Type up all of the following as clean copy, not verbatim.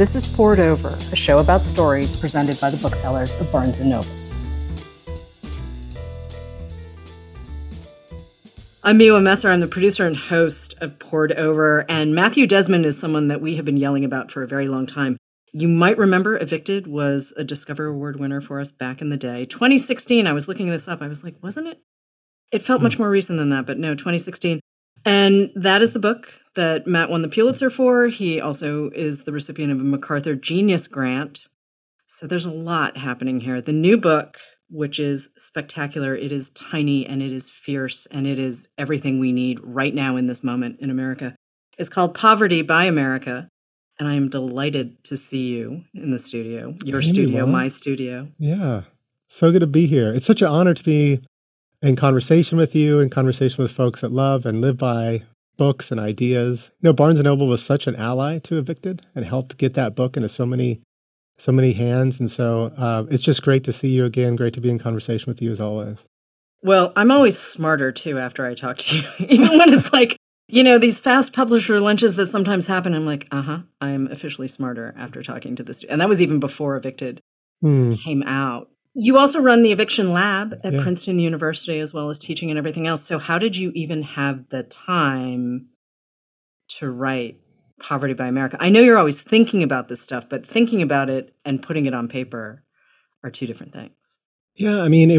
This is Poured Over, a show about stories presented by the booksellers of Barnes & Noble. I'm Miwa Messer. I'm the producer and host of Poured Over, and Matthew Desmond is someone that we have been yelling about for a very long time. You might remember Evicted was a Discover Award winner for us back in the day. 2016, I was looking this up. I was like, wasn't it? It felt much more recent than that, but no, 2016. And that is the book that Matt won the Pulitzer for. He also is the recipient of a MacArthur Genius Grant. So there's a lot happening here. The new book, which is spectacular, it is tiny and it is fierce and it is everything we need right now in this moment in America. It's called Poverty by America. And I am delighted to see you in the studio, my studio. Yeah, so good to be here. It's such an honor to be in conversation with you, in conversation with folks that love and live by books and ideas. You know, Barnes & Noble was such an ally to Evicted and helped get that book into so many hands. And so it's just great to see you again. Great to be in conversation with you as always. Well, I'm always smarter, too, after I talk to you, even when it's like, you know, these fast publisher lunches that sometimes happen. I'm like, I'm officially smarter after talking to this. And that was even before Evicted came out. You also run the Eviction Lab at Princeton University, as well as teaching and everything else. So how did you even have the time to write Poverty by America? I know you're always thinking about this stuff, but thinking about it and putting it on paper are two different things. Yeah, I mean,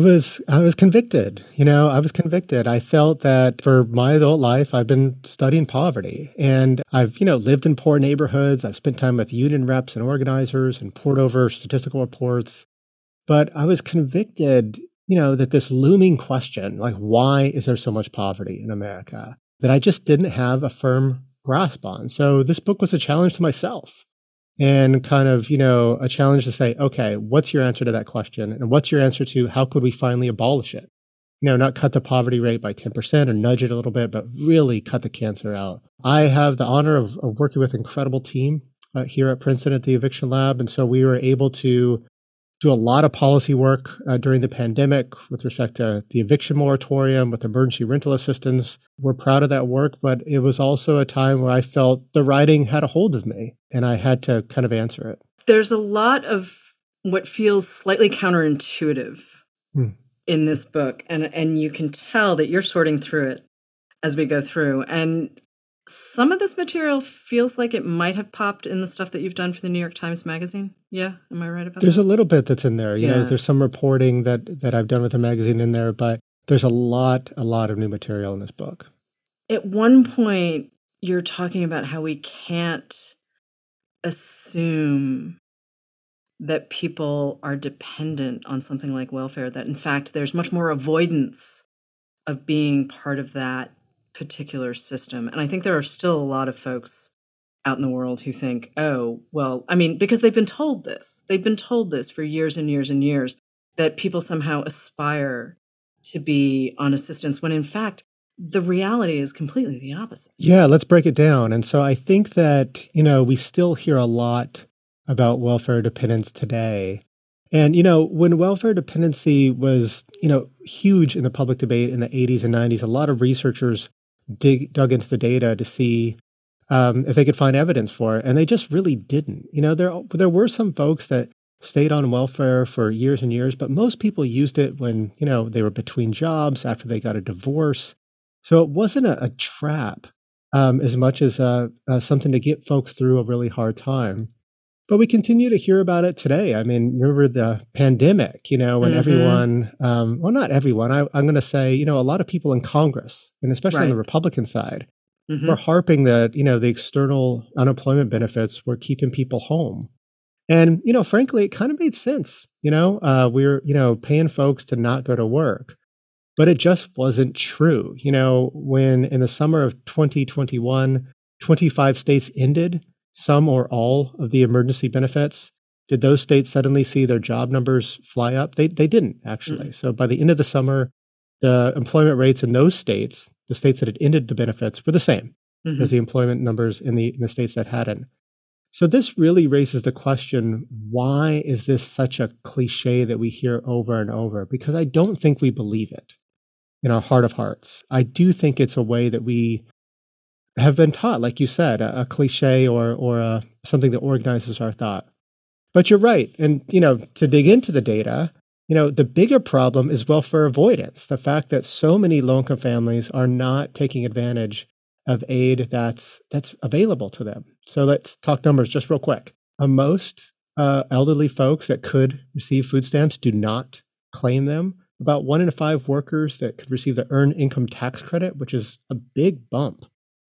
I was convicted. You know, I was convicted. I felt that for my adult life, I've been studying poverty. And I've, you know, lived in poor neighborhoods. I've spent time with union reps and organizers and poured over statistical reports. But I was convicted, you know, that this looming question, like, why is there so much poverty in America, that I just didn't have a firm grasp on. So this book was a challenge to myself and kind of, you know, a challenge to say, okay, what's your answer to that question? And what's your answer to how could we finally abolish it? You know, not cut the poverty rate by 10% or nudge it a little bit, but really cut the cancer out. I have the honor of working with an incredible team here at Princeton at the Eviction Lab. And so we were able to do a lot of policy work during the pandemic with respect to the eviction moratorium, with emergency rental assistance. We're proud of that work, but it was also a time where I felt the writing had a hold of me and I had to kind of answer it. There's a lot of what feels slightly counterintuitive in this book, and you can tell that you're sorting through it as we go through. And some of this material feels like it might have popped in the stuff that you've done for the New York Times magazine. Yeah, am I right about that? There's a little bit that's in there. You know, there's some reporting that I've done with the magazine in there, but there's a lot of new material in this book. At one point, you're talking about how we can't assume that people are dependent on something like welfare, that in fact, there's much more avoidance of being part of that particular system. And I think there are still a lot of folks out in the world who think, oh, well, I mean, because they've been told this. They've been told this for years and years and years, that people somehow aspire to be on assistance, when in fact, the reality is completely the opposite. Yeah, let's break it down. And so I think that, you know, we still hear a lot about welfare dependence today. And, you know, when welfare dependency was, you know, huge in the public debate in the 80s and 90s, a lot of researchers dug into the data to see if they could find evidence for it. And they just really didn't. You know, there were some folks that stayed on welfare for years and years, but most people used it when, you know, they were between jobs, after they got a divorce. So it wasn't a trap as much as something to get folks through a really hard time. But we continue to hear about it today. I mean, remember the pandemic, you know, when everyone, well, not everyone, I'm going to say, you know, a lot of people in Congress, and especially on the Republican side, were harping that, you know, the external unemployment benefits were keeping people home. And, you know, frankly, it kind of made sense. You know, we're, you know, paying folks to not go to work, but it just wasn't true. You know, when in the summer of 2021, 25 states ended some or all of the emergency benefits. Did those states suddenly see their job numbers fly up? They didn't, actually. So by the end of the summer, the employment rates in those states, the states that had ended the benefits, were the same as the employment numbers in the states that hadn't. So this really raises the question, why is this such a cliche that we hear over and over? Because I don't think we believe it in our heart of hearts. I do think it's a way that we have been taught, like you said, a cliche or something that organizes our thought. But you're right. And, to dig into the data, the bigger problem is welfare avoidance. The fact that so many low-income families are not taking advantage of aid that's available to them. So let's talk numbers just real quick. Most elderly folks that could receive food stamps do not claim them. About 1 in 5 workers that could receive the Earned Income Tax Credit, which is a big bump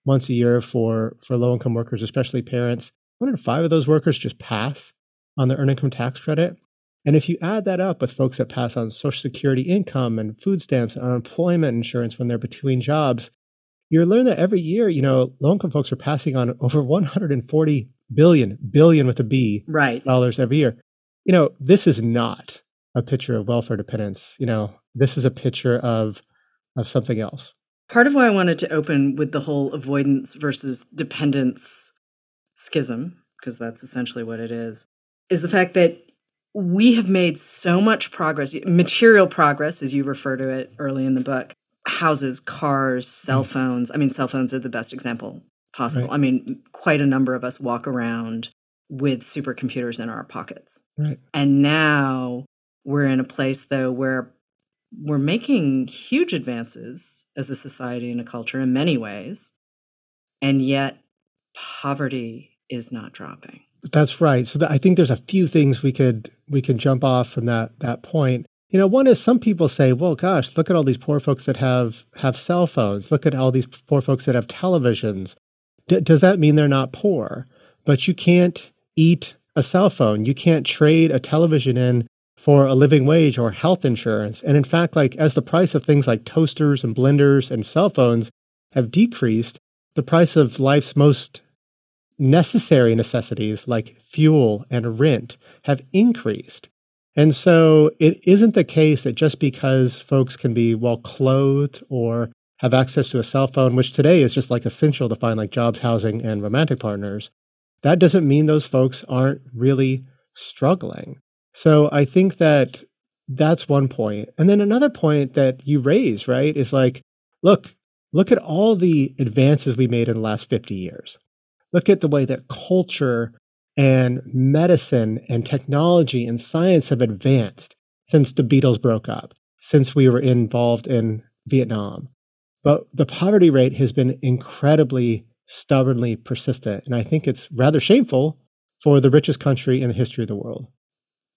once a year for low-income workers, especially parents. 1 in 5 of those workers just pass on the Earned Income Tax Credit. And if you add that up with folks that pass on Social Security income and food stamps and unemployment insurance when they're between jobs, you learn that every year, low-income folks are passing on over $140 billion with a B, right, dollars every year. This is not a picture of welfare dependence. This is a picture of something else. Part of why I wanted to open with the whole avoidance versus dependence schism, because that's essentially what it is the fact that we have made so much progress, material progress, as you refer to it early in the book, houses, cars, cell phones. I mean, cell phones are the best example possible. Right. I mean, quite a number of us walk around with supercomputers in our pockets. Right. And now we're in a place, though, where we're making huge advances as a society and a culture in many ways, and yet poverty is not dropping. That's right. So I think there's a few things we could jump off from that point. One is some people say, well, gosh, look at all these poor folks that have cell phones. Look at all these poor folks that have televisions. Does that mean they're not poor? But you can't eat a cell phone. You can't trade a television in for a living wage or health insurance. And in fact, like as the price of things like toasters and blenders and cell phones have decreased, the price of life's most necessary necessities like fuel and rent have increased. And so it isn't the case that just because folks can be well clothed or have access to a cell phone, which today is just like essential to find like jobs, housing, and romantic partners, that doesn't mean those folks aren't really struggling. So I think that's one point. And then another point that you raise, right, is like, look at all the advances we made in the last 50 years. Look at the way that culture and medicine and technology and science have advanced since the Beatles broke up, since we were involved in Vietnam. But the poverty rate has been incredibly, stubbornly persistent. And I think it's rather shameful for the richest country in the history of the world.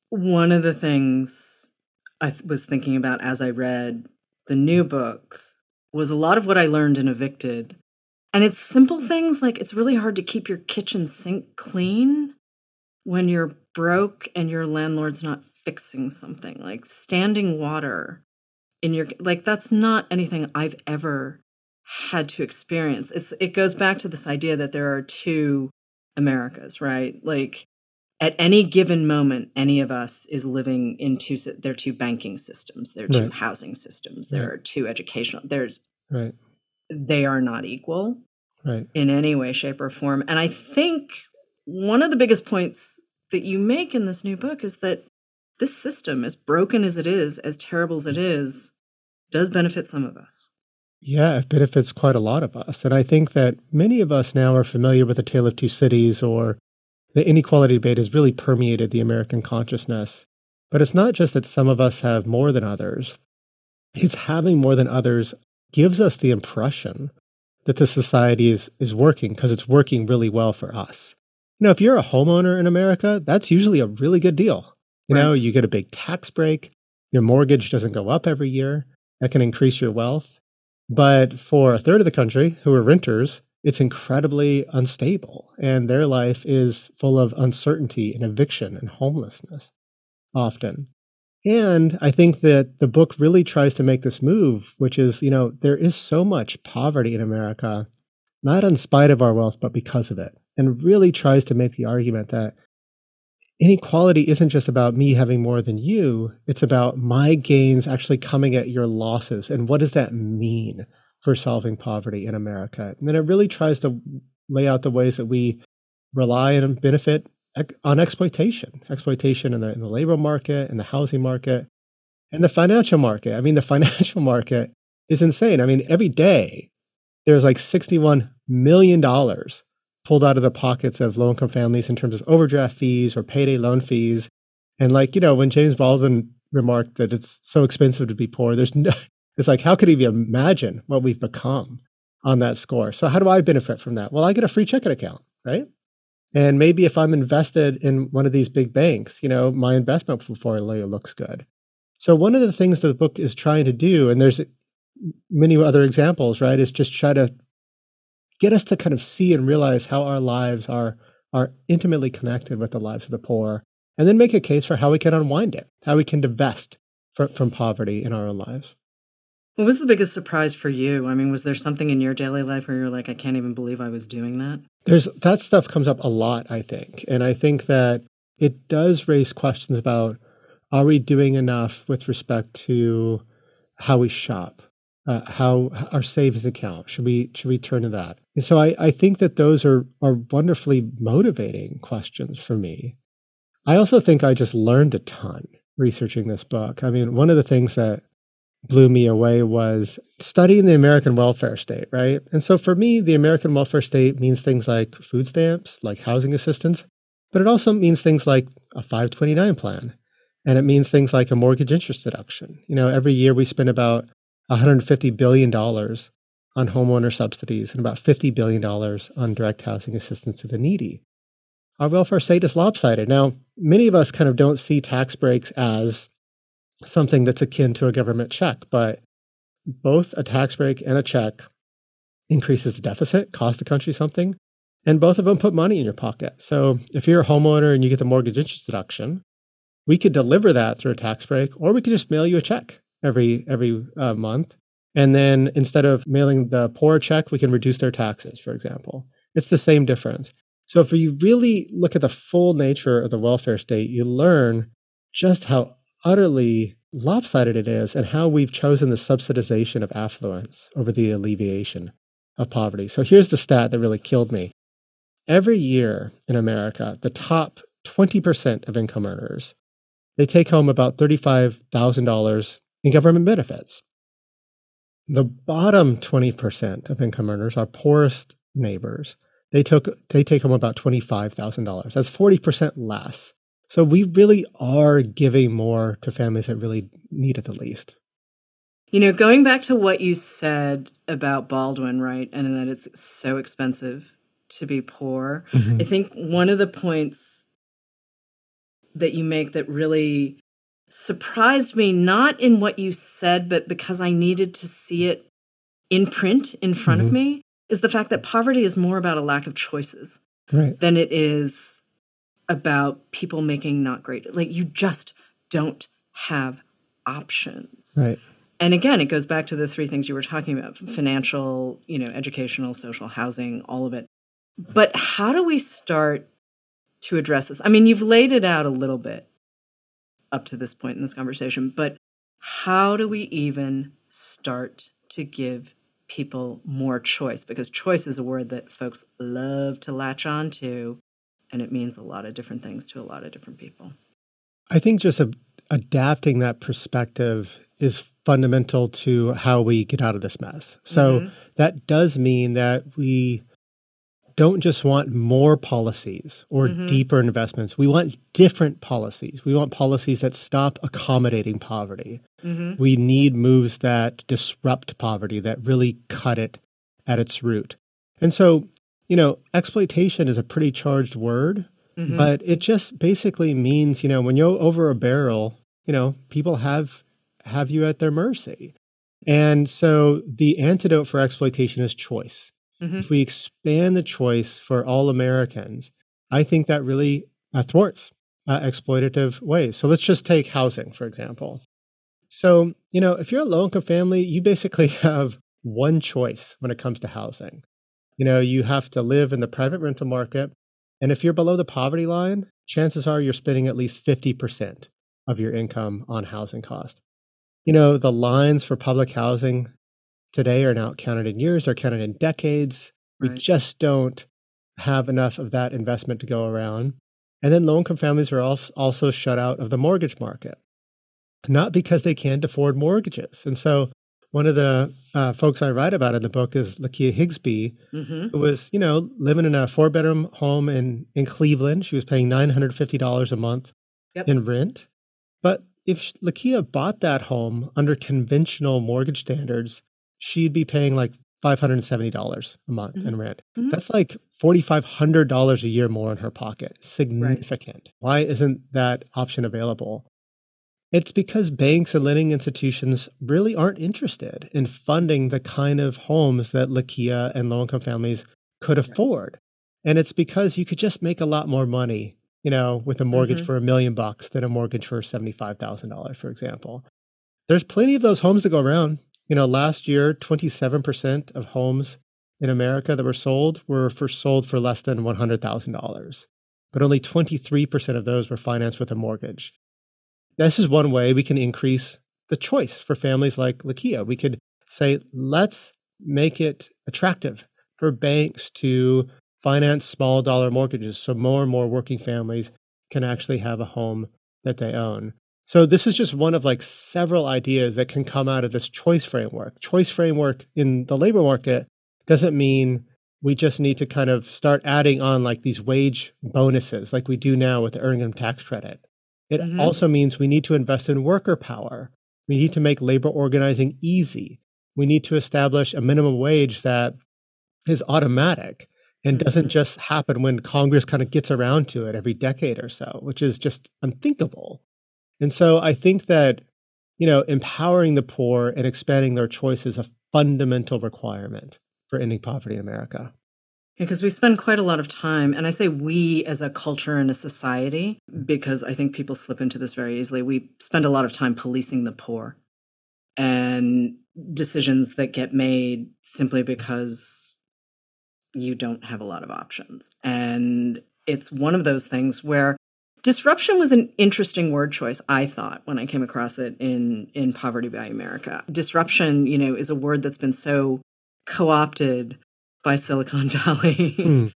One of the things I was thinking about as I read the new book was a lot of what I learned in Evicted. And it's simple things like it's really hard to keep your kitchen sink clean when you're broke and your landlord's not fixing something like standing water in your, like, that's not anything I've ever had to experience. It goes back to this idea that there are two Americas, right? Like at any given moment, any of us is living in there are two banking systems, there are two housing systems, there are two educational, there's right. They are not equal right. in any way, shape, or form. And I think one of the biggest points that you make in this new book is that this system, as broken as it is, as terrible as it is, does benefit some of us. Yeah, it benefits quite a lot of us. And I think that many of us now are familiar with the Tale of Two Cities, or the inequality debate has really permeated the American consciousness. But it's not just that some of us have more than others. It's having more than others gives us the impression that the society is working because it's working really well for us. If you're a homeowner in America, that's usually a really good deal. You know, you get a big tax break, your mortgage doesn't go up every year, that can increase your wealth. But for a third of the country who are renters, it's incredibly unstable, and their life is full of uncertainty and eviction and homelessness often. And I think that the book really tries to make this move, which is, there is so much poverty in America, not in spite of our wealth, but because of it, and really tries to make the argument that inequality isn't just about me having more than you, it's about my gains actually coming at your losses. And what does that mean for solving poverty in America? And then it really tries to lay out the ways that we rely and benefit on exploitation in the labor market, in the housing market, and the financial market. I mean, the financial market is insane. I mean, every day there's like $61 $1 million pulled out of the pockets of low-income families in terms of overdraft fees or payday loan fees. And like, you know, when James Baldwin remarked that it's so expensive to be poor, there's no, it's like, how could he even imagine what we've become on that score? So how do I benefit from that? Well, I get a free checking account, right? And maybe if I'm invested in one of these big banks, you know, my investment portfolio looks good. So one of the things that the book is trying to do, and there's many other examples, right, is just try to get us to kind of see and realize how our lives are intimately connected with the lives of the poor, and then make a case for how we can unwind it, how we can divest from poverty in our own lives. What was the biggest surprise for you? I mean, was there something in your daily life where you're like, I can't even believe I was doing that? That stuff comes up a lot, I think. And I think that it does raise questions about, are we doing enough with respect to how we shop, how our savings account? Should we turn to that? And so I think that those are wonderfully motivating questions for me. I also think I just learned a ton researching this book. I mean, one of the things that blew me away was studying the American welfare state, right? And so for me, the American welfare state means things like food stamps, like housing assistance, but it also means things like a 529 plan. And it means things like a mortgage interest deduction. You know, every year we spend about $150 billion on homeowner subsidies and about $50 billion on direct housing assistance to the needy. Our welfare state is lopsided. Now, many of us kind of don't see tax breaks as something that's akin to a government check, but both a tax break and a check increases the deficit, cost the country something, and both of them put money in your pocket. So if you're a homeowner and you get the mortgage interest deduction, we could deliver that through a tax break, or we could just mail you a check every month. And then instead of mailing the poor check, we can reduce their taxes, for example. It's the same difference. So if you really look at the full nature of the welfare state, you learn just how utterly lopsided it is and how we've chosen the subsidization of affluence over the alleviation of poverty. So here's the stat that really killed me. Every year in America, the top 20% of income earners, they take home about $35,000 in government benefits. The bottom 20% of income earners, our poorest neighbors, they take home about $25,000. That's 40% less. So we really are giving more to families that really need it the least. You know, going back to what you said about Baldwin, right, and that it's so expensive to be poor, I think one of the points that you make that really surprised me, not in what you said, but because I needed to see it in print in front of me, is the fact that poverty is more about a lack of choices than it is about people making not great. Like, you just don't have options. Right. And again, it goes back to the three things you were talking about: financial, you know, educational, social housing, all of it. But how do we start to address this? I mean, you've laid it out a little bit up to this point in this conversation, but how do we even start to give people more choice? Because choice is a word that folks love to latch on to, and it means a lot of different things to a lot of different people. I think just adapting that perspective is fundamental to how we get out of this mess. So that does mean that we don't just want more policies or deeper investments. We want different policies. We want policies that stop accommodating poverty. We need moves that disrupt poverty, that really cut it at its root. And so, you know, exploitation is a pretty charged word, but it just basically means, you know, when you're over a barrel, you know, people have you at their mercy. And so the antidote for exploitation is choice. If we expand the choice for all Americans, I think that really thwarts exploitative ways. So let's just take housing, for example. So, you know, if you're a low-income family, you basically have one choice when it comes to housing. You know, you have to live in the private rental market. And if you're below the poverty line, chances are you're spending at least 50% of your income on housing costs. You know, the lines for public housing today are not counted in years, they're counted in decades. Right. We just don't have enough of that investment to go around. And then low-income families are also shut out of the mortgage market, not because they can't afford mortgages. And so One of the folks I write about in the book is Lakia Higsby, mm-hmm. who was, you know, living in a four-bedroom home in Cleveland. She was paying $950 a month yep. in rent. But if Lakia bought that home under conventional mortgage standards, she'd be paying like $570 a month mm-hmm. in rent. Mm-hmm. That's like $4,500 a year more in her pocket. Significant. Right. Why isn't that option available? It's because banks and lending institutions really aren't interested in funding the kind of homes that Lakia and low-income families could afford. And it's because you could just make a lot more money, you know, with a mortgage mm-hmm. for $1 million than a mortgage for $75,000, for example. There's plenty of those homes to go around. You know, last year, 27% of homes in America that were sold for less than $100,000, but only 23% of those were financed with a mortgage. This is one way we can increase the choice for families like Lakia. We could say, let's make it attractive for banks to finance small dollar mortgages so more and more working families can actually have a home that they own. So this is just one of like several ideas that can come out of this choice framework. Choice framework in the labor market doesn't mean we just need to kind of start adding on like these wage bonuses like we do now with the earned income tax credit. It mm-hmm. also means we need to invest in worker power. We need to make labor organizing easy. We need to establish a minimum wage that is automatic and mm-hmm. doesn't just happen when Congress kind of gets around to it every decade or so, which is just unthinkable. And so I think that, you know, empowering the poor and expanding their choice is a fundamental requirement for ending poverty in America. Because we spend quite a lot of time, and I say we as a culture and a society, because I think people slip into this very easily. We spend a lot of time policing the poor and decisions that get made simply because you don't have a lot of options. And it's one of those things where disruption was an interesting word choice, I thought, when I came across it in Poverty by America. Disruption, you know, is a word that's been so co-opted by Silicon Valley,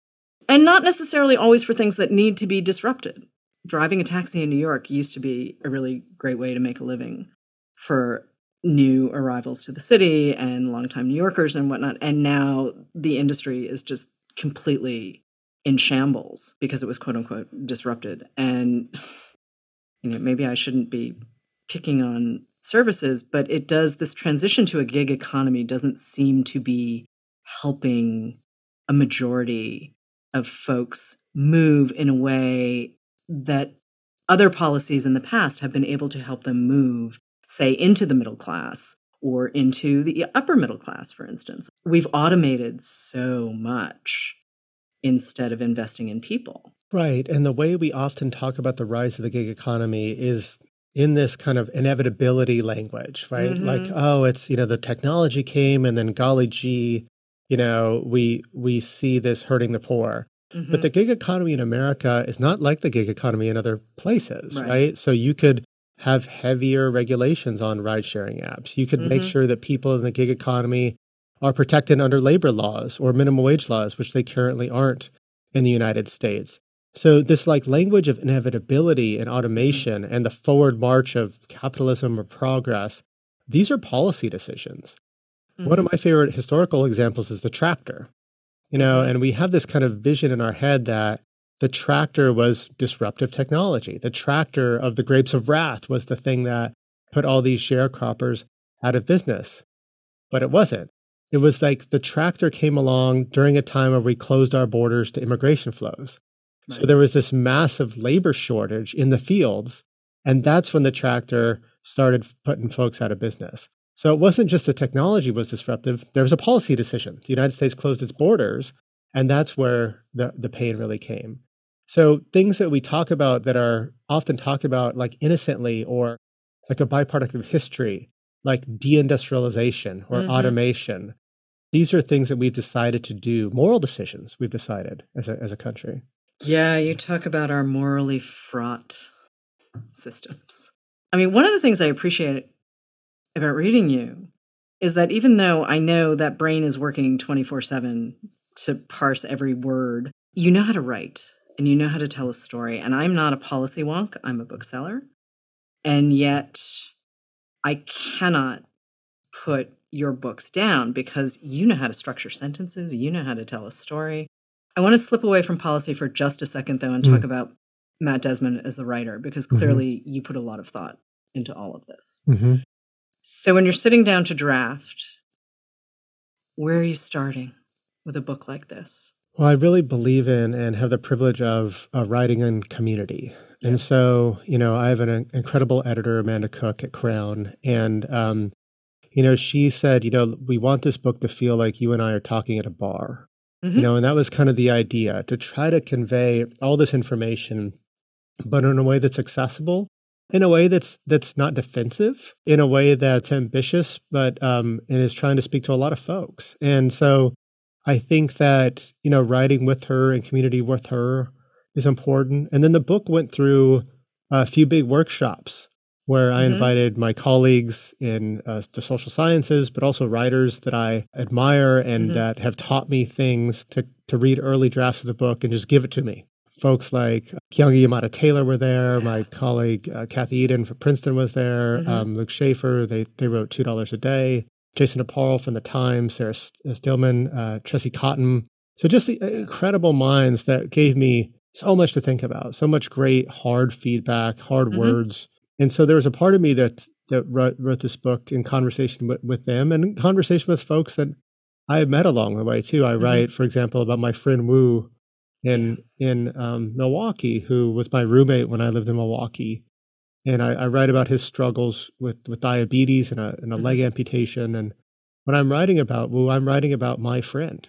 and not necessarily always for things that need to be disrupted. Driving a taxi in New York used to be a really great way to make a living for new arrivals to the city and longtime New Yorkers and whatnot. And now the industry is just completely in shambles because it was quote unquote disrupted. And, you know, maybe I shouldn't be picking on services, but it does, this transition to a gig economy doesn't seem to be helping a majority of folks move in a way that other policies in the past have been able to help them move, say, into the middle class or into the upper middle class, for instance. We've automated so much instead of investing in people. Right. And the way we often talk about the rise of the gig economy is in this kind of inevitability language, right? Mm-hmm. Like, oh, it's, you know, the technology came and then golly gee, you know, we see this hurting the poor. Mm-hmm. But the gig economy in America is not like the gig economy in other places, right? So you could have heavier regulations on ride-sharing apps. You could mm-hmm. make sure that people in the gig economy are protected under labor laws or minimum wage laws, which they currently aren't in the United States. So this like language of inevitability and automation mm-hmm. and the forward march of capitalism or progress, these are policy decisions. Mm-hmm. One of my favorite historical examples is the tractor, you know, and we have this kind of vision in our head that the tractor was disruptive technology. The tractor of the Grapes of Wrath was the thing that put all these sharecroppers out of business, but it wasn't. It was like the tractor came along during a time where we closed our borders to immigration flows. Right. So there was this massive labor shortage in the fields, and that's when the tractor started putting folks out of business. So it wasn't just the technology was disruptive. There was a policy decision. The United States closed its borders, and that's where the pain really came. So things that we talk about that are often talked about like innocently or like a byproduct of history, like deindustrialization or mm-hmm. automation, these are things that we've decided to do, moral decisions we've decided as a country. Yeah, you talk about our morally fraught systems. I mean, one of the things I appreciate about reading you is that even though I know that brain is working 24/7 to parse every word, you know how to write and you know how to tell a story. And I'm not a policy wonk, I'm a bookseller. And yet I cannot put your books down because you know how to structure sentences, you know how to tell a story. I want to slip away from policy for just a second, though, and talk about Matt Desmond as the writer, because clearly you put a lot of thought into all of this. So when you're sitting down to draft, where are you starting with a book like this? Well, I really believe in and have the privilege of writing in community. Yeah. And so, you know, I have an incredible editor, Amanda Cook at Crown. And, you know, she said, you know, we want this book to feel like you and I are talking at a bar. You know, and that was kind of the idea, to try to convey all this information, but in a way that's accessible, in a way that's not defensive, in a way that's ambitious, but and is trying to speak to a lot of folks. And so I think that, you know, writing with her and community with her is important. And then the book went through a few big workshops where I invited my colleagues in the social sciences, but also writers that I admire and that have taught me things, to read early drafts of the book and just give it to me. Folks like Kyungi Yamada Taylor were there. My colleague Kathy Eden from Princeton was there. Luke Schaefer, they wrote $2 a day. Jason DeParle from The Times, Sarah Stillman, Tressie Cotton. So just the incredible minds that gave me so much to think about, so much great hard feedback, hard words. And so there was a part of me that wrote this book in conversation with them and in conversation with folks that I have met along the way, too. I write, for example, about my friend Wu in Milwaukee, who was my roommate when I lived in Milwaukee. And I write about his struggles with diabetes and a leg amputation. And when I'm writing about Wu, I'm writing about my friend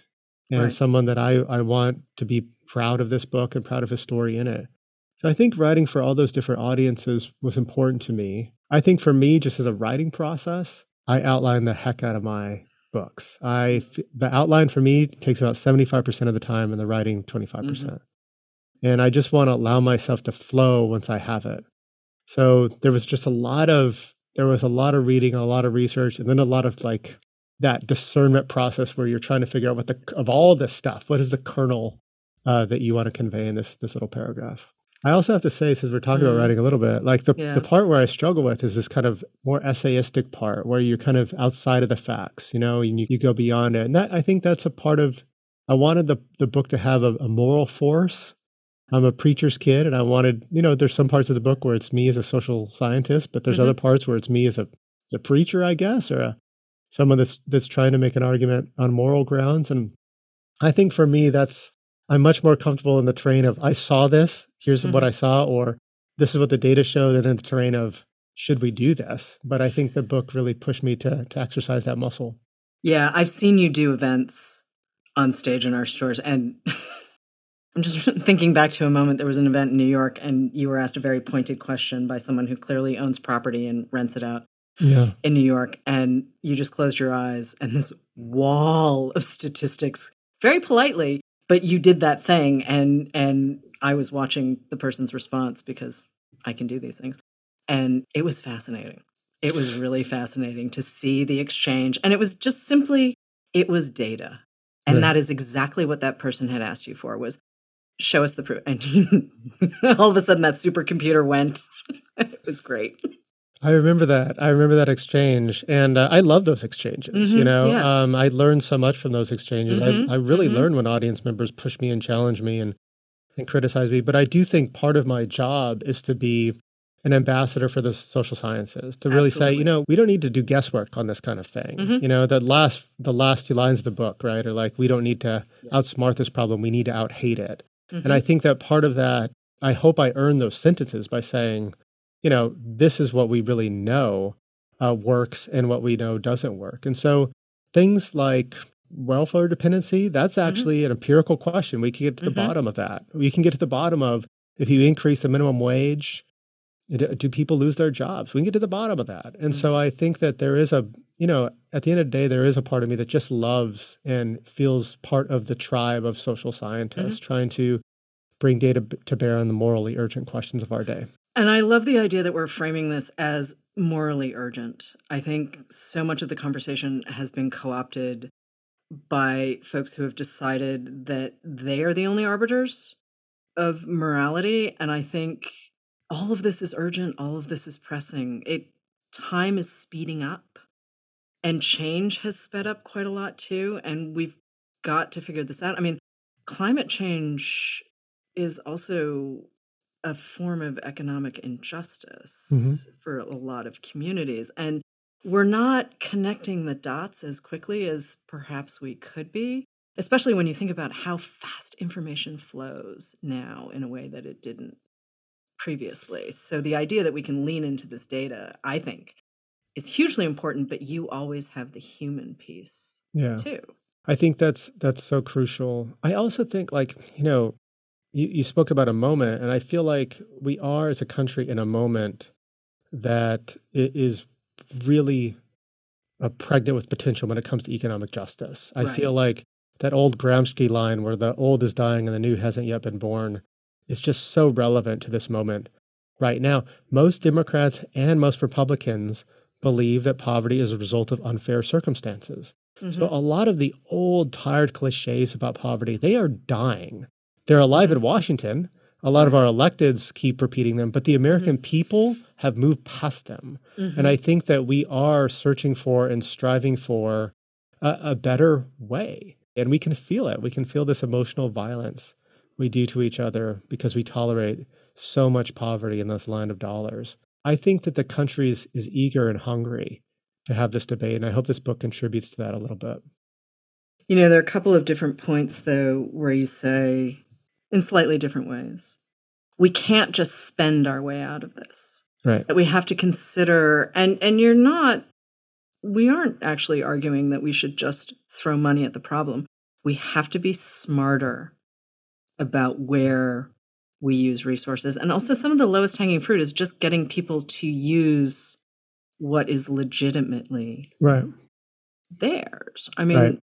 and someone that I want to be proud of this book and proud of his story in it. So I think writing for all those different audiences was important to me. I think for me, just as a writing process, I outline the heck out of my books. The outline for me takes about 75% of the time and the writing 25%. And I just want to allow myself to flow once I have it. So there was a lot of reading, a lot of research, and then a lot of like that discernment process where you're trying to figure out of all this stuff, what is the kernel that you want to convey in this little paragraph. I also have to say, since we're talking about writing a little bit, like the part where I struggle with is this kind of more essayistic part where you're kind of outside of the facts, you know, and you go beyond it. And I think that's a part of, I wanted the book to have a moral force. I'm a preacher's kid and I wanted, you know, there's some parts of the book where it's me as a social scientist, but there's other parts where it's me as a preacher, I guess, or someone that's trying to make an argument on moral grounds. And I think for me, I'm much more comfortable in the terrain of, I saw this, here's what I saw, or this is what the data showed, than in the terrain of, should we do this? But I think the book really pushed me to exercise that muscle. Yeah, I've seen you do events on stage in our stores. And I'm just thinking back to a moment, there was an event in New York, and you were asked a very pointed question by someone who clearly owns property and rents it out in New York. And you just closed your eyes, and this wall of statistics, very politely, but you did that thing, and I was watching the person's response because I can do these things. And it was fascinating. It was really fascinating to see the exchange. And it was just simply, it was data. And that is exactly what that person had asked you for, was show us the proof. And all of a sudden that supercomputer went. It was great. I remember that. I remember that exchange. And I love those exchanges, you know. Yeah. I learned so much from those exchanges. I really learn when audience members push me and challenge me and criticize me. But I do think part of my job is to be an ambassador for the social sciences, to really say, you know, we don't need to do guesswork on this kind of thing. You know, the last two lines of the book, right, are like, we don't need to outsmart this problem. We need to out-hate it. And I think that part of that, I hope I earn those sentences by saying, you know, this is what we really know works and what we know doesn't work. And so things like welfare dependency, that's actually an empirical question. We can get to the bottom of that. We can get to the bottom of, if you increase the minimum wage, do people lose their jobs? We can get to the bottom of that. And so I think that there is you know, at the end of the day, there is a part of me that just loves and feels part of the tribe of social scientists trying to bring data to bear on the morally urgent questions of our day. And I love the idea that we're framing this as morally urgent. I think so much of the conversation has been co-opted by folks who have decided that they are the only arbiters of morality. And I think all of this is urgent. All of this is pressing. Time is speeding up. And change has sped up quite a lot too. And we've got to figure this out. I mean, climate change is also a form of economic injustice for a lot of communities. And we're not connecting the dots as quickly as perhaps we could be, especially when you think about how fast information flows now in a way that it didn't previously. So the idea that we can lean into this data, I think, is hugely important, but you always have the human piece too. I think that's so crucial. I also think, like, you know, you spoke about a moment, and I feel like we are as a country in a moment that is really pregnant with potential when it comes to economic justice. I feel like that old Gramsci line where the old is dying and the new hasn't yet been born is just so relevant to this moment right now. Most Democrats and most Republicans believe that poverty is a result of unfair circumstances. So a lot of the old, tired cliches about poverty, they are dying. They're alive in Washington. A lot of our electeds keep repeating them, but the American people have moved past them. And I think that we are searching for and striving for a better way. And we can feel it. We can feel this emotional violence we do to each other because we tolerate so much poverty in this line of dollars. I think that the country is eager and hungry to have this debate, and I hope this book contributes to that a little bit. You know, there are a couple of different points, though, where you say, in slightly different ways, we can't just spend our way out of this. Right. That we have to consider, and we aren't actually arguing that we should just throw money at the problem. We have to be smarter about where we use resources. And also, some of the lowest hanging fruit is just getting people to use what is legitimately theirs. I mean,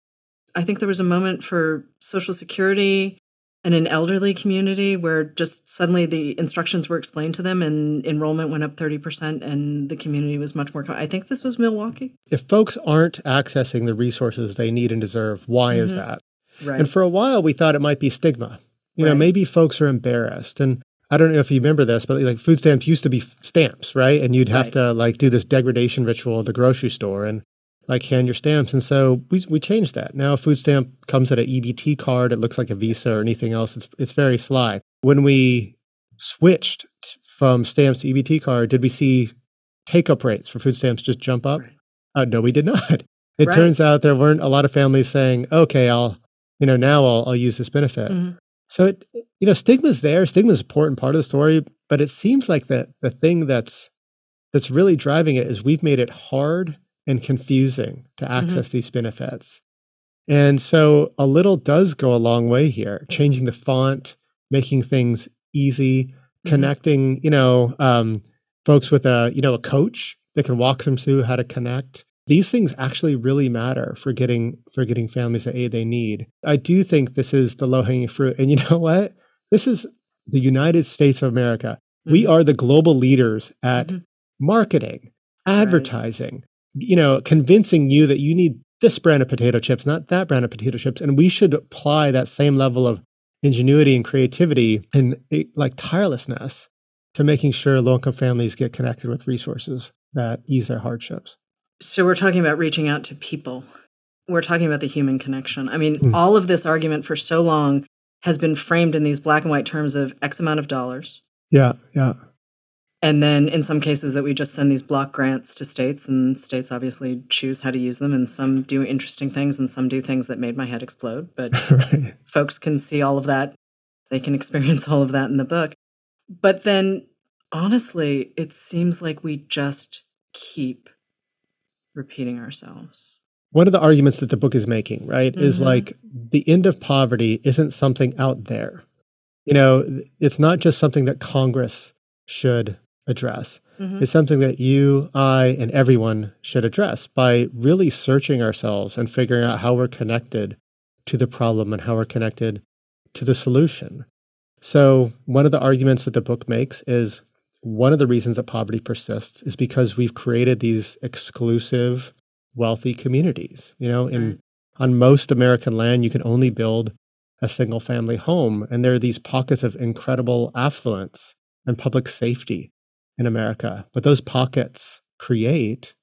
I think there was a moment for Social Security in an elderly community where just suddenly the instructions were explained to them and enrollment went up 30% and the community was much more. I think this was Milwaukee. If folks aren't accessing the resources they need and deserve, why is that? Right. And for a while, we thought it might be stigma. You know, maybe folks are embarrassed. And I don't know if you remember this, but like food stamps used to be stamps, right? And you'd have to like do this degradation ritual at the grocery store and like hand your stamps. And so we changed that. Now a food stamp comes at an EBT card. It looks like a Visa or anything else. It's very sly. When we switched from stamps to EBT card, did we see take-up rates for food stamps just jump up? No, we did not. It turns out there weren't a lot of families saying, okay, I'll use this benefit. So, stigma's there. Stigma's an important part of the story, but it seems like the thing that's really driving it is we've made it hard and confusing to access these benefits. And so a little does go a long way here, changing the font, making things easy, connecting, folks with a coach that can walk them through how to connect. These things actually really matter for getting families the aid they need. I do think this is the low-hanging fruit. And you know what? This is the United States of America. We are the global leaders at marketing, advertising, convincing you that you need this brand of potato chips, not that brand of potato chips. And we should apply that same level of ingenuity and creativity and like tirelessness to making sure low-income families get connected with resources that ease their hardships. So we're talking about reaching out to people. We're talking about the human connection. I mean, all of this argument for so long has been framed in these black and white terms of X amount of dollars. Yeah. And then in some cases that we just send these block grants to states, and states obviously choose how to use them, and some do interesting things and some do things that made my head explode. But folks can see all of that. They can experience all of that in the book. But then, honestly, it seems like we just keep repeating ourselves. One of the arguments that the book is making, right, is like the end of poverty isn't something out there. You know, it's not just something that Congress should address. It's something that you, I, and everyone should address by really searching ourselves and figuring out how we're connected to the problem and how we're connected to the solution. So one of the arguments that the book makes is one of the reasons that poverty persists is because we've created these exclusive, wealthy communities. You know, on most American land, you can only build a single family home. And there are these pockets of incredible affluence and public safety in America. But those pockets create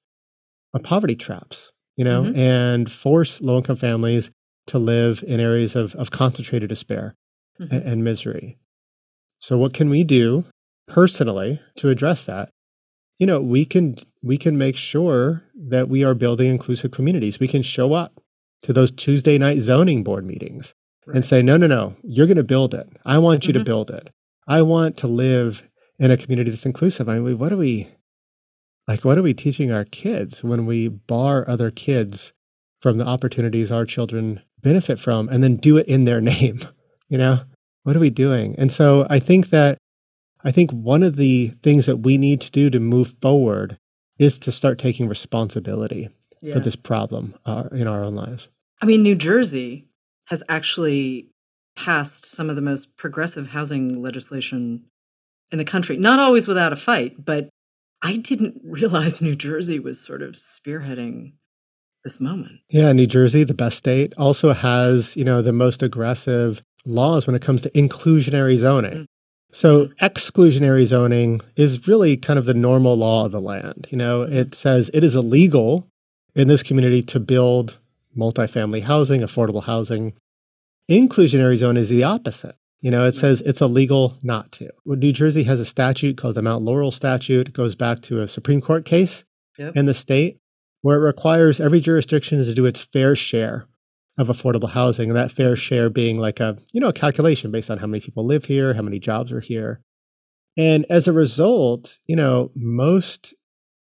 poverty traps you know, mm-hmm. and force low-income families to live in areas of concentrated despair mm-hmm. and misery. So what can we do personally to address that? You know, we can make sure that we are building inclusive communities. We can show up to those Tuesday night zoning board meetings right. and say, no, you're going to build it. I want you mm-hmm. to build it. I want to live in a community that's inclusive. I mean, what are we teaching our kids when we bar other kids from the opportunities our children benefit from and then do it in their name? You know, what are we doing? And so I think one of the things that we need to do to move forward is to start taking responsibility yeah. for this problem in our own lives. I mean, New Jersey has actually passed some of the most progressive housing legislation in the country. Not always without a fight, but I didn't realize New Jersey was sort of spearheading this moment. Yeah, New Jersey, the best state, also has, you know, the most aggressive laws when it comes to inclusionary zoning. Mm-hmm. So exclusionary zoning is really kind of the normal law of the land. You know, it says it is illegal in this community to build multifamily housing, affordable housing. Inclusionary zone is the opposite. You know, it says it's illegal not to. Well, New Jersey has a statute called the Mount Laurel Statute. It goes back to a Supreme Court case yep. in the state where it requires every jurisdiction to do its fair share of affordable housing, and that fair share being like a calculation based on how many people live here, how many jobs are here. And as a result, you know, most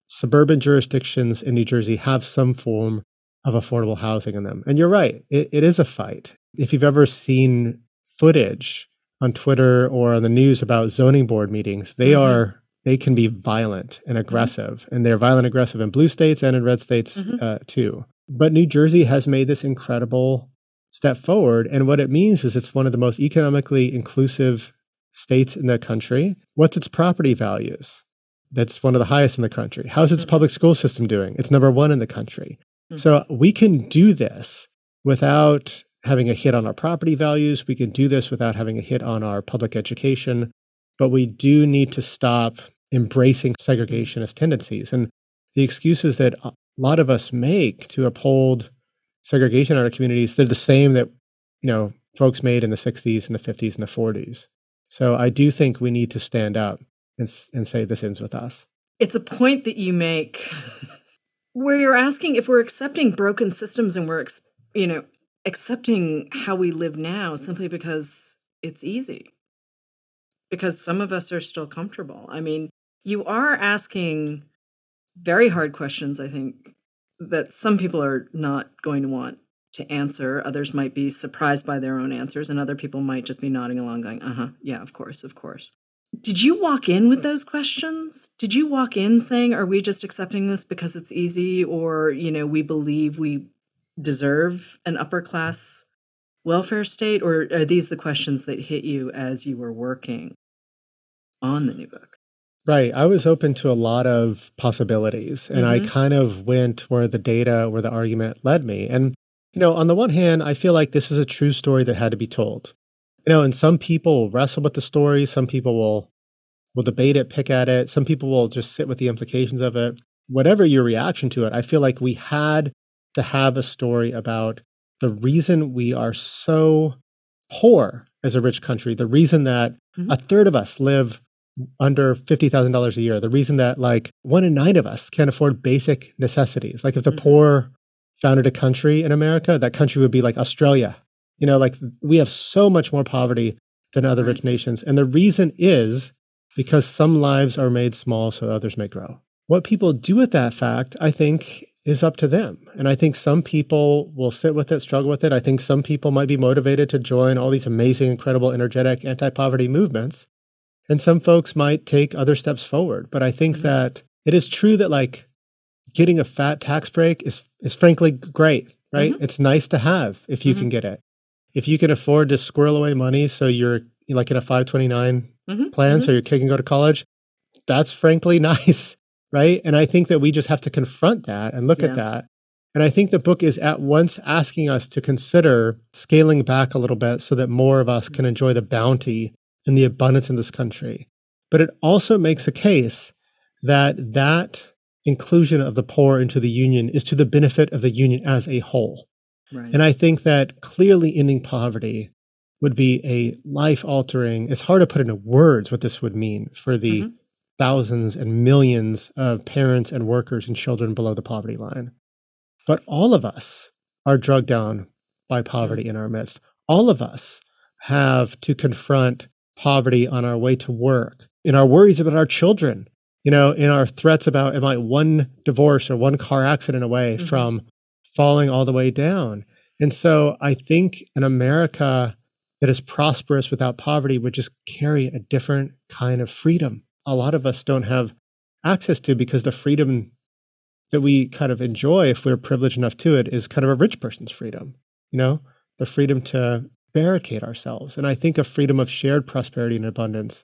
suburban jurisdictions in New Jersey have some form of affordable housing in them. And you're right, it is a fight. If you've ever seen footage on Twitter or on the news about zoning board meetings, they can be violent and aggressive, mm-hmm. and they're violent aggressive in blue states and in red states mm-hmm. Too. But New Jersey has made this incredible step forward. And what it means is it's one of the most economically inclusive states in the country. What's its property values? That's one of the highest in the country. How's its public school system doing? It's number one in the country. Mm-hmm. So we can do this without having a hit on our property values. We can do this without having a hit on our public education. But we do need to stop embracing segregationist tendencies. And the excuses that a lot of us make to uphold segregation in our communities, they're the same that, you know, folks made in the 60s and the 50s and the 40s. So I do think we need to stand up and say this ends with us. It's a point that you make where you're asking if we're accepting broken systems and we're, you know, accepting how we live now simply because it's easy, because some of us are still comfortable. I mean, you are asking very hard questions, I think, that some people are not going to want to answer. Others might be surprised by their own answers, and other people might just be nodding along going, uh-huh, yeah, of course, of course. Did you walk in with those questions? Did you walk in saying, are we just accepting this because it's easy, or, you know, we believe we deserve an upper-class welfare state, or are these the questions that hit you as you were working on the new book? Right. I was open to a lot of possibilities, and mm-hmm. I kind of went where the argument led me. And, you know, on the one hand, I feel like this is a true story that had to be told. You know, and some people will wrestle with the story. Some people will debate it, pick at it. Some people will just sit with the implications of it. Whatever your reaction to it, I feel like we had to have a story about the reason we are so poor as a rich country, the reason that mm-hmm. a third of us live under $50,000 a year, the reason that like 1 in 9 of us can't afford basic necessities. Like if the mm-hmm. poor founded a country in America, that country would be like Australia. You know, like we have so much more poverty than other right. rich nations. And the reason is because some lives are made small so others may grow. What people do with that fact, I think, is up to them. And I think some people will sit with it, struggle with it. I think some people might be motivated to join all these amazing, incredible, energetic anti-poverty movements. And some folks might take other steps forward. But I think mm-hmm. that it is true that like getting a fat tax break is frankly great, right? Mm-hmm. It's nice to have if you mm-hmm. can get it. If you can afford to squirrel away money so you're like in a 529 mm-hmm. plan mm-hmm. so your kid can go to college, that's frankly nice, right? And I think that we just have to confront that and look yeah. at that. And I think the book is at once asking us to consider scaling back a little bit so that more of us mm-hmm. can enjoy the bounty and the abundance in this country. But it also makes a case that inclusion of the poor into the union is to the benefit of the union as a whole. Right. And I think that clearly ending poverty would be a life-altering, it's hard to put into words what this would mean for the mm-hmm. thousands and millions of parents and workers and children below the poverty line. But all of us are drugged down by poverty in our midst. All of us have to confront poverty on our way to work, in our worries about our children, you know, in our threats about, am I one divorce or one car accident away mm-hmm. from falling all the way down? And so I think an America that is prosperous without poverty would just carry a different kind of freedom. A lot of us don't have access to, because the freedom that we kind of enjoy, if we're privileged enough to it, is kind of a rich person's freedom, you know, the freedom to barricade ourselves. And I think a freedom of shared prosperity and abundance,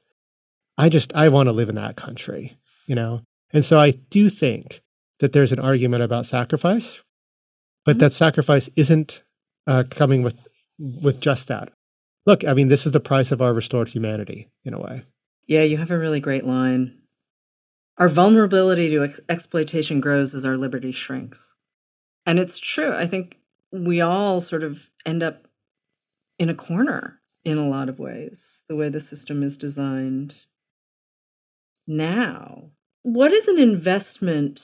I want to live in that country, you know? And so I do think that there's an argument about sacrifice, but mm-hmm. that sacrifice isn't coming with just that. Look, I mean, this is the price of our restored humanity, in a way. Yeah, you have a really great line. Our vulnerability to exploitation grows as our liberty shrinks. And it's true. I think we all sort of end up in a corner in a lot of ways, the way the system is designed now. What does an investment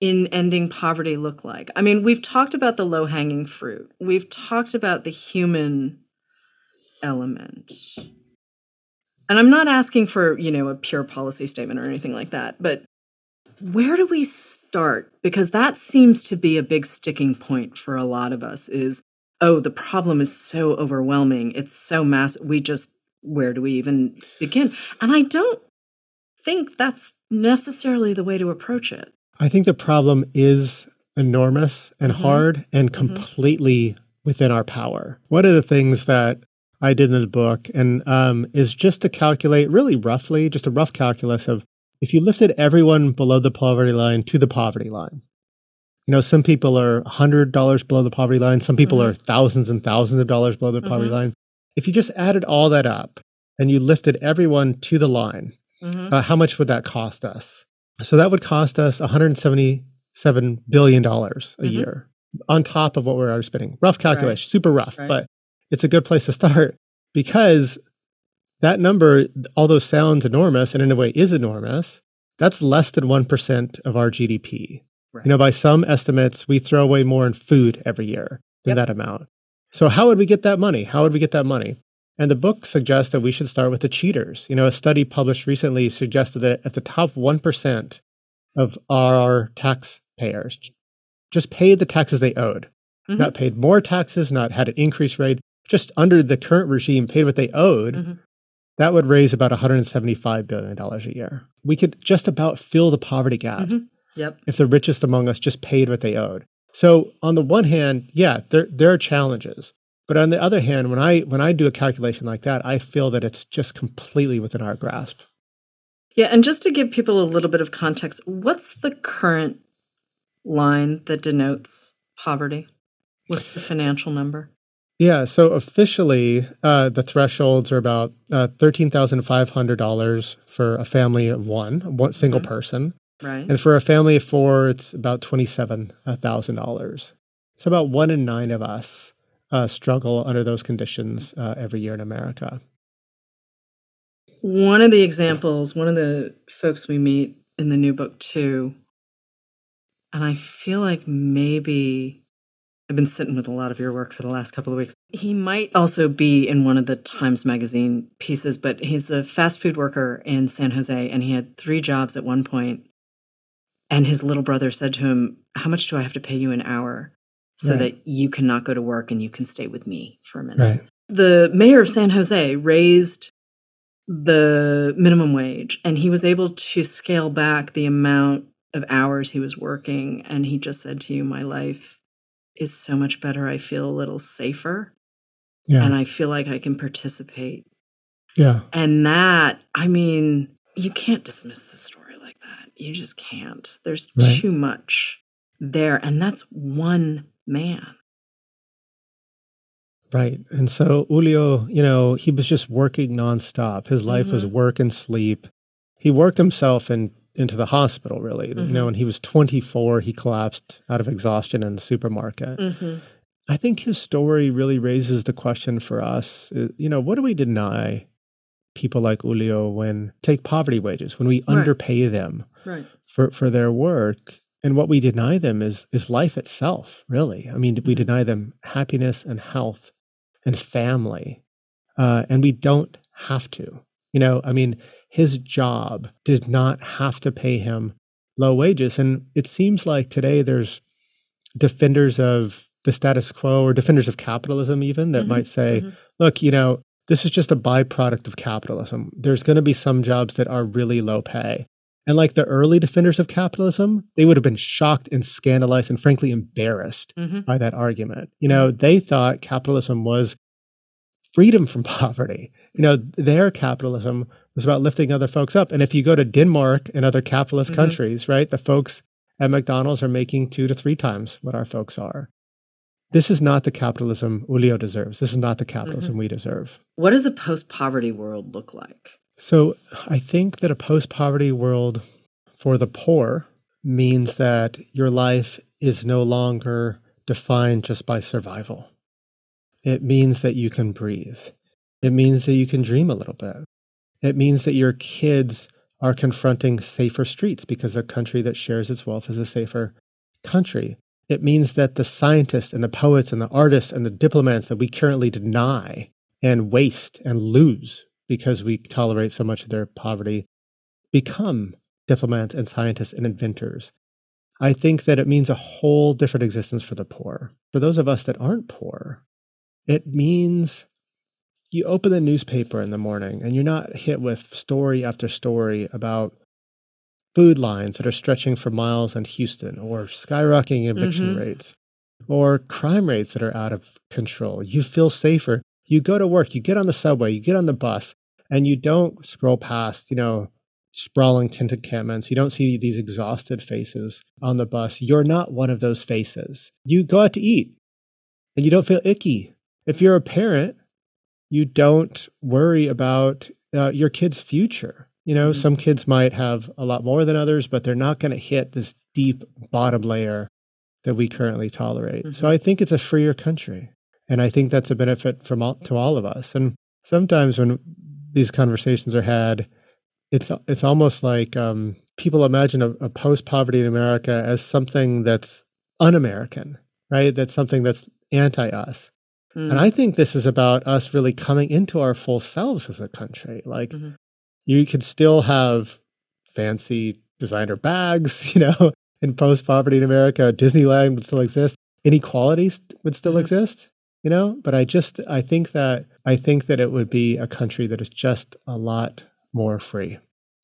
in ending poverty look like? I mean, we've talked about the low-hanging fruit. We've talked about the human element. And I'm not asking for, you know, a pure policy statement or anything like that, but where do we start? Because that seems to be a big sticking point for a lot of us is, oh, the problem is so overwhelming. It's so massive. Where do we even begin? And I don't think that's necessarily the way to approach it. I think the problem is enormous and mm-hmm. hard and completely mm-hmm. within our power. One of the things that I did in the book, and is just to calculate really roughly, just a rough calculus of if you lifted everyone below the poverty line to the poverty line. You know, some people are $100 below the poverty line. Some people mm-hmm. are thousands and thousands of dollars below the mm-hmm. poverty line. If you just added all that up and you lifted everyone to the line, mm-hmm. How much would that cost us? So that would cost us $177 billion a mm-hmm. year on top of what we're already spending. Rough calculation, right. Super rough, right. But it's a good place to start, because that number, although sounds enormous and in a way is enormous, that's less than 1% of our GDP. Right. You know, by some estimates, we throw away more in food every year than yep. that amount. So how would we get that money? And the book suggests that we should start with the cheaters. You know, a study published recently suggested that at the top 1% of our taxpayers just paid the taxes they owed, mm-hmm. not paid more taxes, not had an increased rate. Just under the current regime, paid what they owed, mm-hmm. that would raise about $175 billion a year. We could just about fill the poverty gap mm-hmm. yep. if the richest among us just paid what they owed. So on the one hand, yeah, there are challenges. But on the other hand, when I do a calculation like that, I feel that it's just completely within our grasp. Yeah, and just to give people a little bit of context, what's the current line that denotes poverty? What's the financial number? Yeah, so officially, the thresholds are about $13,500 for a family of one single mm-hmm. person. Right. And for a family of four, it's about $27,000. So about 1 in 9 of us struggle under those conditions every year in America. One of the folks we meet in the new book too, and I feel like maybe I've been sitting with a lot of your work for the last couple of weeks. He might also be in one of the Times Magazine pieces, but he's a fast food worker in San Jose, and he had 3 jobs at one point. And his little brother said to him, how much do I have to pay you an hour so right. that you cannot go to work and you can stay with me for a minute? Right. The mayor of San Jose raised the minimum wage, and he was able to scale back the amount of hours he was working. And he just said to you, my life is so much better. I feel a little safer. Yeah. And I feel like I can participate. Yeah. And that, I mean, you can't dismiss the story like that. You just can't. There's right. too much there. And that's one man. Right. And so Julio, you know, he was just working nonstop. His life mm-hmm. was work and sleep. He worked himself in into the hospital, really. Mm-hmm. You know, when he was 24, he collapsed out of exhaustion in the supermarket. Mm-hmm. I think his story really raises the question for us, you know, what do we deny people like Julio when take poverty wages, when we underpay them for their work? And what we deny them is life itself, really. I mean, we deny them happiness and health and family, and we don't have to. You know, I mean, his job did not have to pay him low wages. And it seems like today there's defenders of the status quo or defenders of capitalism even that might say, look, you know, this is just a byproduct of capitalism. There's going to be some jobs that are really low pay. And like the early defenders of capitalism, they would have been shocked and scandalized and frankly embarrassed by that argument. You know, they thought capitalism was freedom from poverty. You know, their capitalism was about lifting other folks up. And if you go to Denmark and other capitalist countries, right, the folks at McDonald's are making 2 to 3 times what our folks are. This is not the capitalism Julio deserves. This is not the capitalism we deserve. What does a post-poverty world look like? So I think that a post-poverty world for the poor means that your life is no longer defined just by survival. It means that you can breathe. It means that you can dream a little bit. It means that your kids are confronting safer streets because a country that shares its wealth is a safer country. It means that the scientists and the poets and the artists and the diplomats that we currently deny and waste and lose because we tolerate so much of their poverty, become diplomats and scientists and inventors. I think that it means a whole different existence for the poor. For those of us that aren't poor, it means you open the newspaper in the morning and you're not hit with story after story about food lines that are stretching for miles in Houston, or skyrocketing eviction rates, or crime rates that are out of control. You feel safer. You go to work, you get on the subway, you get on the bus, and you don't scroll past, you know, sprawling tent encampments. You don't see these exhausted faces on the bus. You're not one of those faces. You go out to eat, and you don't feel icky. If you're a parent, you don't worry about your kid's future. You know, some kids might have a lot more than others, but they're not going to hit this deep bottom layer that we currently tolerate. So I think it's a freer country. And I think that's a benefit to all of us. And sometimes when these conversations are had, it's almost like people imagine a post-poverty in America as something that's un-American, right? That's something that's anti-us. And I think this is about us really coming into our full selves as a country. Like you can still have fancy designer bags, you know, in post-poverty in America. Disneyland would still exist. Inequalities would still exist. You know, but I think that it would be a country that is just a lot more free.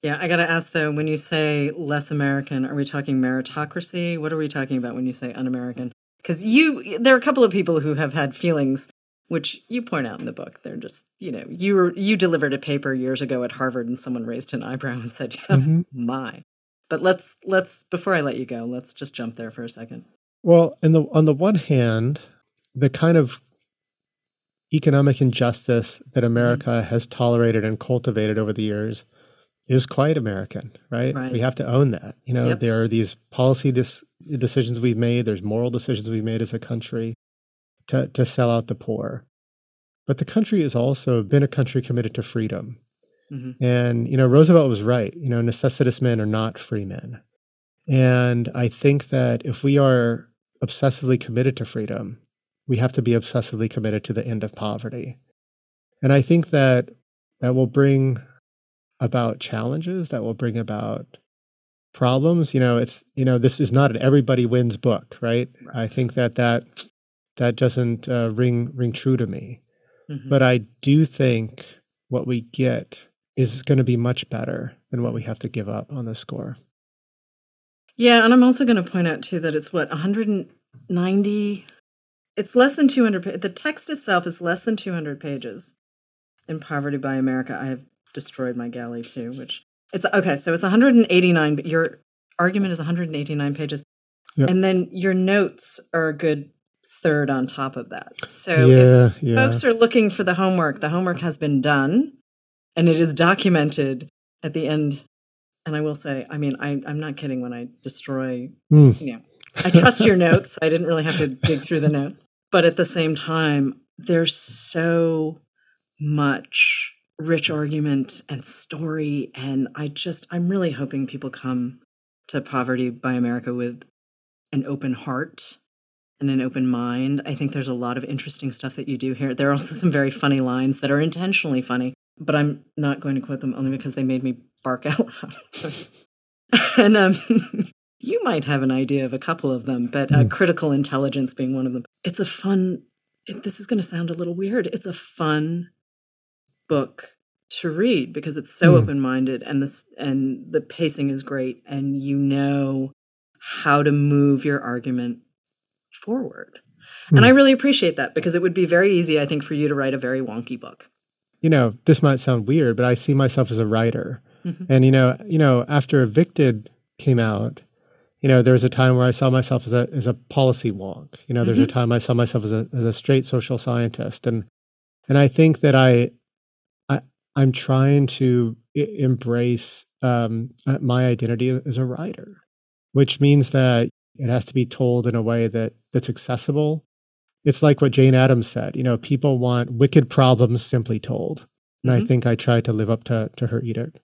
Yeah, I got to ask though, when you say less American, are we talking meritocracy? What are we talking about when you say un-American? Because there are a couple of people who have had feelings, which you point out in the book. They're just, you know, you delivered a paper years ago at Harvard, and someone raised an eyebrow and said, "Yeah, my." But let's before I let you go, let's just jump there for a second. Well, on the one hand, the kind of economic injustice that America has tolerated and cultivated over the years is quite American, right? We have to own that. You know, there are these policy decisions we've made. There's moral decisions we've made as a country to sell out the poor. But the country has also been a country committed to freedom. And, you know, Roosevelt was right. You know, necessitous men are not free men. And I think that if we are obsessively committed to freedom, we have to be obsessively committed to the end of poverty. And I think that will bring about challenges, that will bring about problems. You know, this is not an everybody wins book, right? I think that doesn't ring true to me. But I do think what we get is going to be much better than what we have to give up on the score. Yeah, and I'm also going to point out, too, that it's, what, 190... It's less than 200. The text itself is less than 200 pages. In Poverty by America, I have destroyed my galley too, which it's okay. So it's 189. But your argument is 189 pages, and then your notes are a good third on top of that. So folks are looking for the homework. The homework has been done, and it is documented at the end And I will say, I mean, I'm not kidding when I destroy, you know, I trust your notes. I didn't really have to dig through the notes. But at the same time, there's so much rich argument and story. And I'm really hoping people come to Poverty by America with an open heart and an open mind. I think there's a lot of interesting stuff that you do here. There are also some very funny lines that are intentionally funny, but I'm not going to quote them only because they made me bark out loud. And you might have an idea of a couple of them, but critical intelligence being one of them. It's a fun, this is going to sound a little weird, it's a fun book to read because it's so open-minded, and the pacing is great, and you know how to move your argument forward. And I really appreciate that, because it would be very easy, I think, for you to write a very wonky book. You know, this might sound weird, but I see myself as a writer. And, you know, after Evicted came out, you know, there was a time where I saw myself as a policy wonk. You know, there's a time I saw myself as a straight social scientist. And I think that I'm trying to embrace my identity as a writer, which means that it has to be told in a way that's accessible. It's like what Jane Addams said, you know, people want wicked problems simply told. And I think I try to live up to her edict.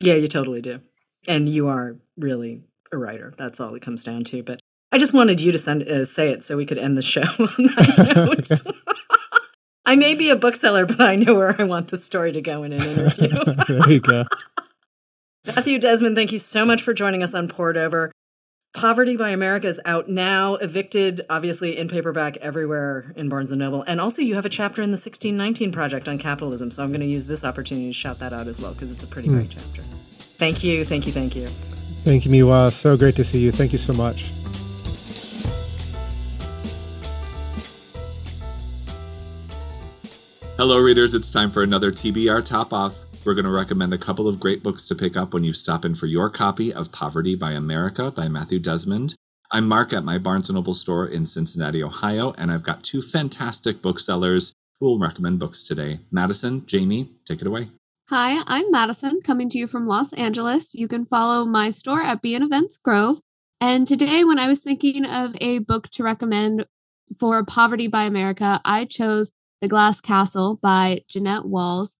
Yeah, you totally do. And you are really a writer. That's all it comes down to. But I just wanted you to say it so we could end the show on that note. I may be a bookseller, but I know where I want the story to go in an interview. There you go. Matthew Desmond, thank you so much for joining us on Poured Over. Poverty by America is out now. Evicted, obviously, in paperback everywhere in Barnes & Noble. And also, you have a chapter in the 1619 Project on capitalism. So I'm going to use this opportunity to shout that out as well, because it's a pretty great chapter. Thank you. Thank you. Thank you. Thank you, Miwa. So great to see you. Thank you so much. Hello, readers. It's time for another TBR Top Off. We're going to recommend a couple of great books to pick up when you stop in for your copy of Poverty by America by Matthew Desmond. I'm Mark at my Barnes & Noble store in Cincinnati, Ohio, and I've got two fantastic booksellers who will recommend books today. Madison, Jamie, take it away. Hi, I'm Madison, coming to you from Los Angeles. You can follow my store at BN Events Grove. And today, when I was thinking of a book to recommend for Poverty by America, I chose The Glass Castle by Jeanette Walls.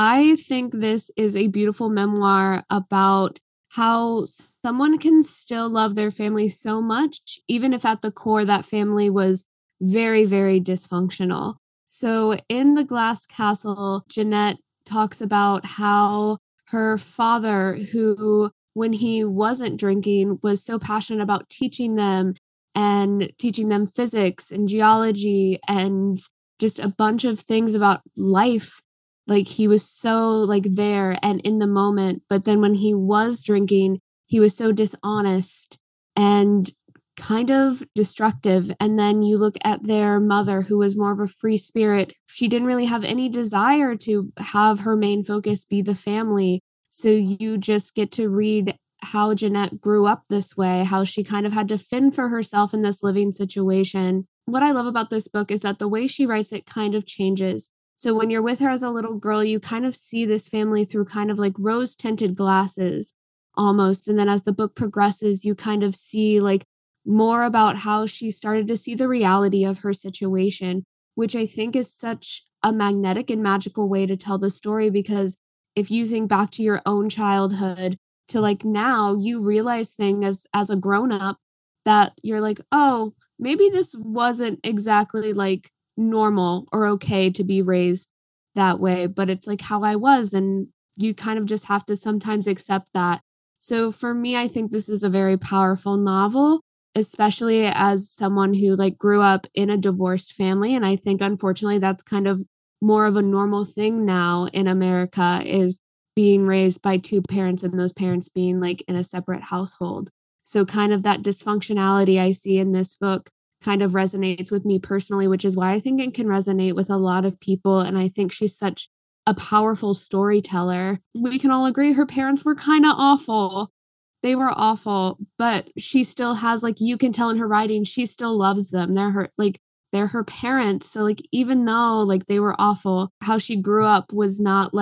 I think this is a beautiful memoir about how someone can still love their family so much, even if at the core that family was very, very dysfunctional. So in The Glass Castle, Jeanette talks about how her father, who, when he wasn't drinking, was so passionate about teaching them physics and geology and just a bunch of things about life. Like, he was so there and in the moment, but then when he was drinking, he was so dishonest and kind of destructive. And then you look at their mother, who was more of a free spirit. She didn't really have any desire to have her main focus be the family. So you just get to read how Jeanette grew up this way, how she kind of had to fend for herself in this living situation. What I love about this book is that the way she writes it kind of changes. So when you're with her as a little girl, you kind of see this family through kind of rose-tinted glasses almost. And then as the book progresses, you kind of see more about how she started to see the reality of her situation, which I think is such a magnetic and magical way to tell the story. Because if you think back to your own childhood to now, you realize things as a grown-up that you're oh, maybe this wasn't exactly normal or okay to be raised that way, but it's how I was, and you kind of just have to sometimes accept that. So for me, I think this is a very powerful novel, especially as someone who grew up in a divorced family. And I think, unfortunately, that's kind of more of a normal thing now in America, is being raised by two parents and those parents being in a separate household. So kind of that dysfunctionality I see in this book kind of resonates with me personally, which is why I think it can resonate with a lot of people. And I think she's such a powerful storyteller. We can all agree her parents were kind of awful. They were awful, but she still has, you can tell in her writing, she still loves them. They're her parents. So even though they were awful, how she grew up was not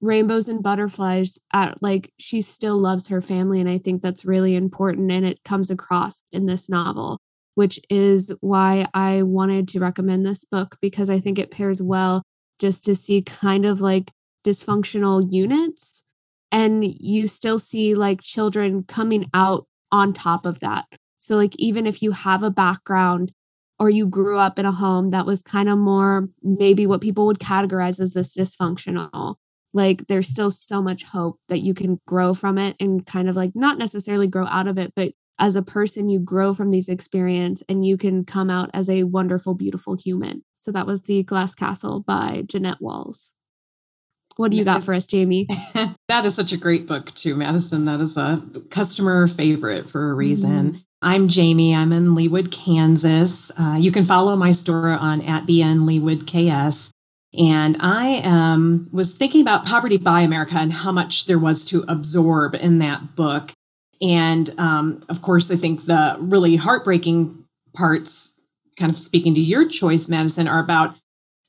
rainbows and butterflies, like she still loves her family. And I think that's really important. And it comes across in this novel, which is why I wanted to recommend this book, because I think it pairs well just to see kind of like dysfunctional units. And you still see like children coming out on top of that. So like, even if you have a background or you grew up in a home that was kind of more maybe what people would categorize as this dysfunctional, like there's still so much hope that you can grow from it and kind of like not necessarily grow out of it, but as a person, you grow from these experiences and you can come out as a wonderful, beautiful human. So that was The Glass Castle by Jeanette Walls. What do you got for us, Jamie? That is such a great book too, Madison. That is a customer favorite for a reason. Mm-hmm. I'm Jamie. I'm in Leawood, Kansas. You can follow my store on @bnleawoodks. And I was thinking about Poverty by America and how much there was to absorb in that book. And of course, I think the really heartbreaking parts, kind of speaking to your choice, Madison, are about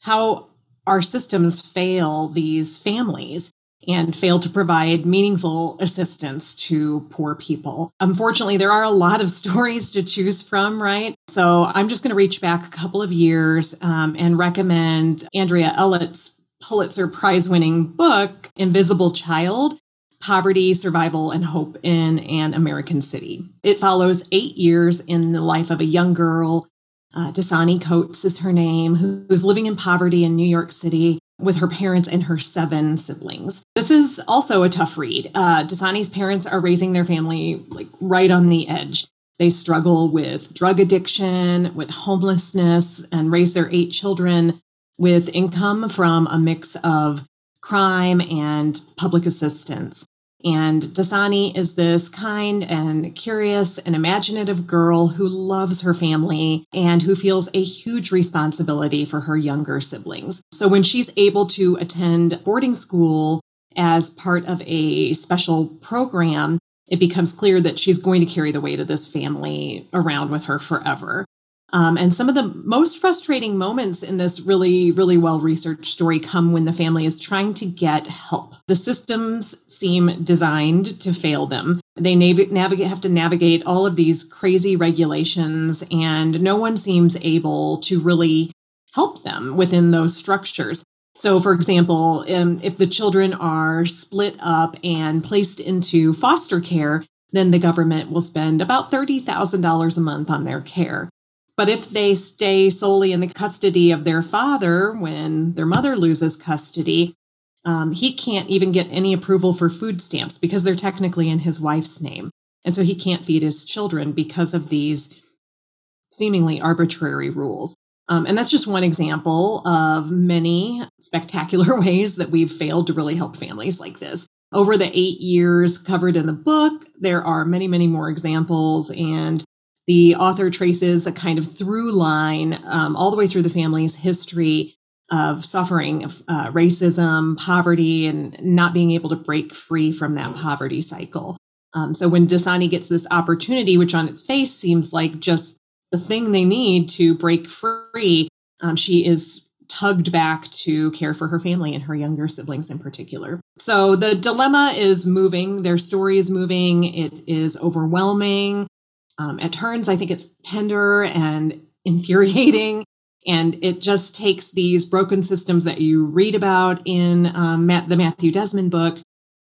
how our systems fail these families and fail to provide meaningful assistance to poor people. Unfortunately, there are a lot of stories to choose from, right? So I'm just going to reach back a couple of years and recommend Andrea Elliott's Pulitzer Prize-winning book, Invisible Child: Poverty, Survival, and Hope in an American City. It follows 8 years in the life of a young girl, Dasani Coates is her name, who's living in poverty in New York City with her parents and her 7 siblings. This is also a tough read. Dasani's parents are raising their family like right on the edge. They struggle with drug addiction, with homelessness, and raise their 8 children with income from a mix of crime and public assistance. And Dasani is this kind and curious and imaginative girl who loves her family and who feels a huge responsibility for her younger siblings. So when she's able to attend boarding school as part of a special program, it becomes clear that she's going to carry the weight of this family around with her forever. And some of the most frustrating moments in this really, really well-researched story come when the family is trying to get help. The systems seem designed to fail them. They have to navigate all of these crazy regulations, and no one seems able to really help them within those structures. So, for example, if the children are split up and placed into foster care, then the government will spend about $30,000 a month on their care. But if they stay solely in the custody of their father when their mother loses custody, he can't even get any approval for food stamps because they're technically in his wife's name. And so he can't feed his children because of these seemingly arbitrary rules. And that's just one example of many spectacular ways that we've failed to really help families like this. Over the 8 years covered in the book, there are many, many more examples, and the author traces a kind of through line all the way through the family's history of suffering, of racism, poverty, and not being able to break free from that poverty cycle. So when Dasani gets this opportunity, which on its face seems like just the thing they need to break free, she is tugged back to care for her family and her younger siblings in particular. So the dilemma is moving. Their story is moving. It is overwhelming. At turns, I think it's tender and infuriating, and it just takes these broken systems that you read about in the Matthew Desmond book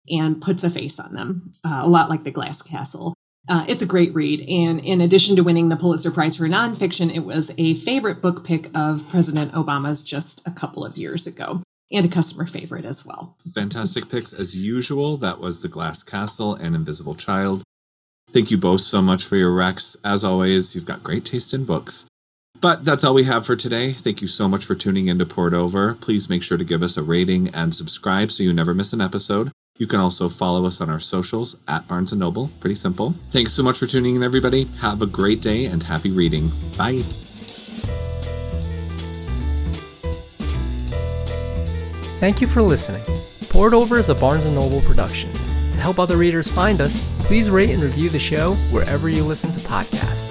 and puts a face on them, a lot like The Glass Castle. It's a great read, and in addition to winning the Pulitzer Prize for nonfiction, it was a favorite book pick of President Obama's just a couple of years ago, and a customer favorite as well. Fantastic picks as usual. That was The Glass Castle and Invisible Child. Thank you both so much for your recs. As always, you've got great taste in books. But that's all we have for today. Thank you so much for tuning in to Poured Over. Please make sure to give us a rating and subscribe so you never miss an episode. You can also follow us on our socials @Barnes & Noble. Pretty simple. Thanks so much for tuning in, everybody. Have a great day and happy reading. Bye. Thank you for listening. Poured Over is a Barnes & Noble production. To help other readers find us, please rate and review the show wherever you listen to podcasts.